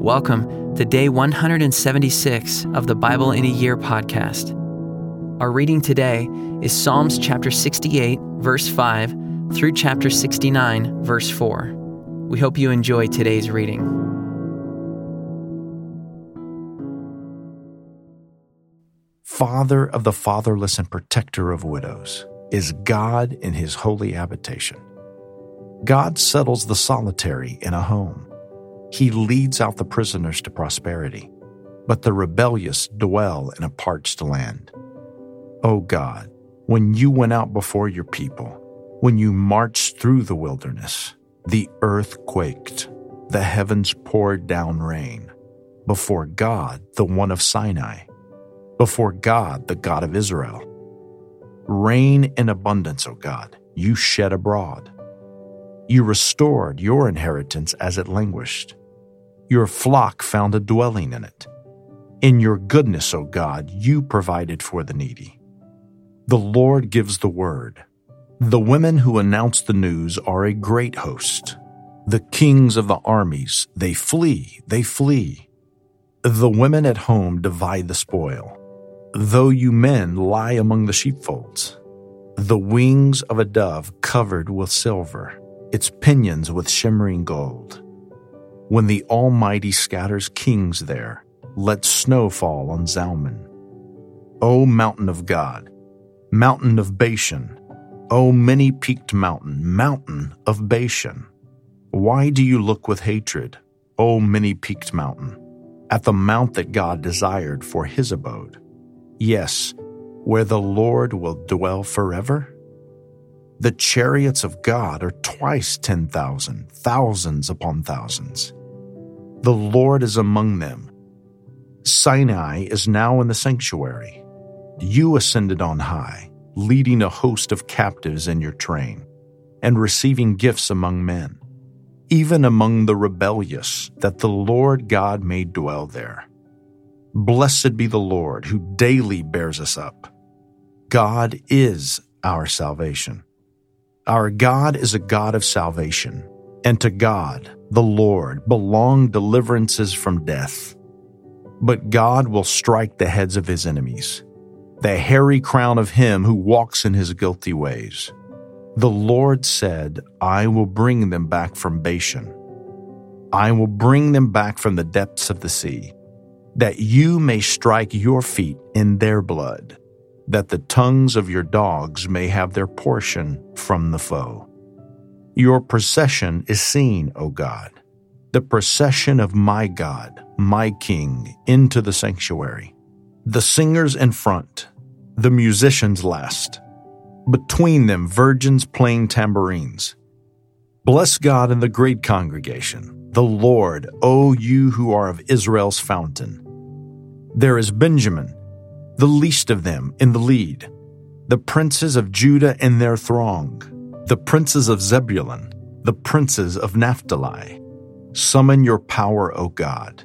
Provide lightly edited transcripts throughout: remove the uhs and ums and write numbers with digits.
Welcome to Day 176 of the Bible in a Year podcast. Our reading today is Psalms chapter 68, verse 5, through chapter 69, verse 4. We hope you enjoy today's reading. Father of the fatherless and protector of widows is God in his holy habitation. God settles the solitary in a home. He leads out the prisoners to prosperity, but the rebellious dwell in a parched land. O God, when you went out before your people, when you marched through the wilderness, the earth quaked, the heavens poured down rain. Before God, the one of Sinai, before God, the God of Israel. Rain in abundance, O God, you shed abroad. You restored your inheritance as it languished. Your flock found a dwelling in it. In your goodness, O God, you provided for the needy. The Lord gives the word. The women who announce the news are a great host. The kings of the armies, they flee, they flee. The women at home divide the spoil, though you men lie among the sheepfolds. The wings of a dove covered with silver, its pinions with shimmering gold. When the Almighty scatters kings there, let snow fall on Zalman. O mountain of God, mountain of Bashan, O many-peaked mountain, mountain of Bashan. Why do you look with hatred, O many-peaked mountain, at the mount that God desired for his abode? Yes, where the Lord will dwell forever? The chariots of God are twice 10,000, thousands upon thousands. The Lord is among them. Sinai is now in the sanctuary. You ascended on high, leading a host of captives in your train, and receiving gifts among men, even among the rebellious, that the Lord God may dwell there. Blessed be the Lord who daily bears us up. God is our salvation. Our God is a God of salvation, and to God, the Lord, belong deliverances from death. But God will strike the heads of his enemies, the hairy crown of him who walks in his guilty ways. The Lord said, I will bring them back from Bashan. I will bring them back from the depths of the sea, that you may strike your feet in their blood, that the tongues of your dogs may have their portion from the foe. Your procession is seen, O God, the procession of my God, my King, into the sanctuary. The singers in front, the musicians last, between them virgins playing tambourines. Bless God in the great congregation, the Lord, O you who are of Israel's fountain. There is Benjamin, the least of them in the lead, the princes of Judah in their throng, the princes of Zebulun, the princes of Naphtali. Summon your power, O God,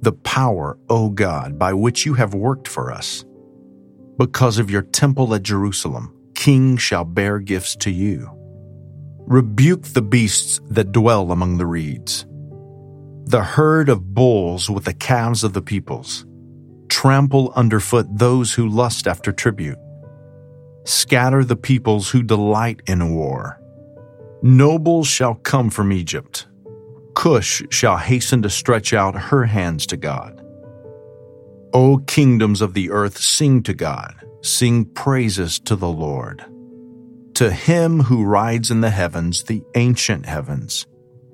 the power, O God, by which you have worked for us. Because of your temple at Jerusalem, kings shall bear gifts to you. Rebuke the beasts that dwell among the reeds, the herd of bulls with the calves of the peoples. Trample underfoot those who lust after tribute. Scatter the peoples who delight in war. Nobles shall come from Egypt. Cush shall hasten to stretch out her hands to God. O kingdoms of the earth, sing to God. Sing praises to the Lord. To him who rides in the heavens, the ancient heavens.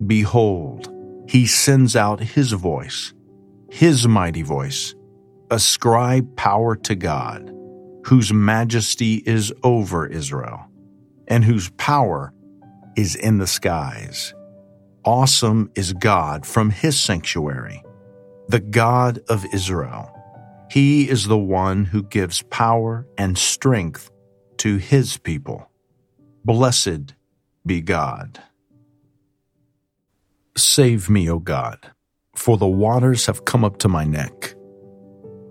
Behold, he sends out his voice, his mighty voice. Ascribe power to God, whose majesty is over Israel, and whose power is in the skies. Awesome is God from his sanctuary, the God of Israel. He is the one who gives power and strength to his people. Blessed be God. Save me, O God, for the waters have come up to my neck.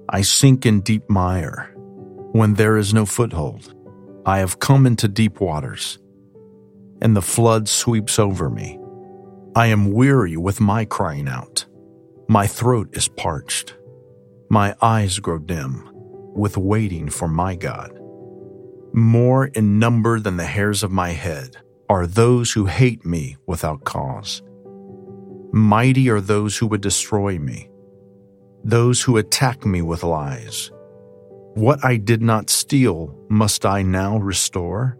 I sink in deep mire, when there is no foothold. I have come into deep waters, and the flood sweeps over me. I am weary with my crying out. My throat is parched. My eyes grow dim with waiting for my God. More in number than the hairs of my head are those who hate me without cause. Mighty are those who would destroy me, those who attack me with lies. What I did not steal, must I now restore?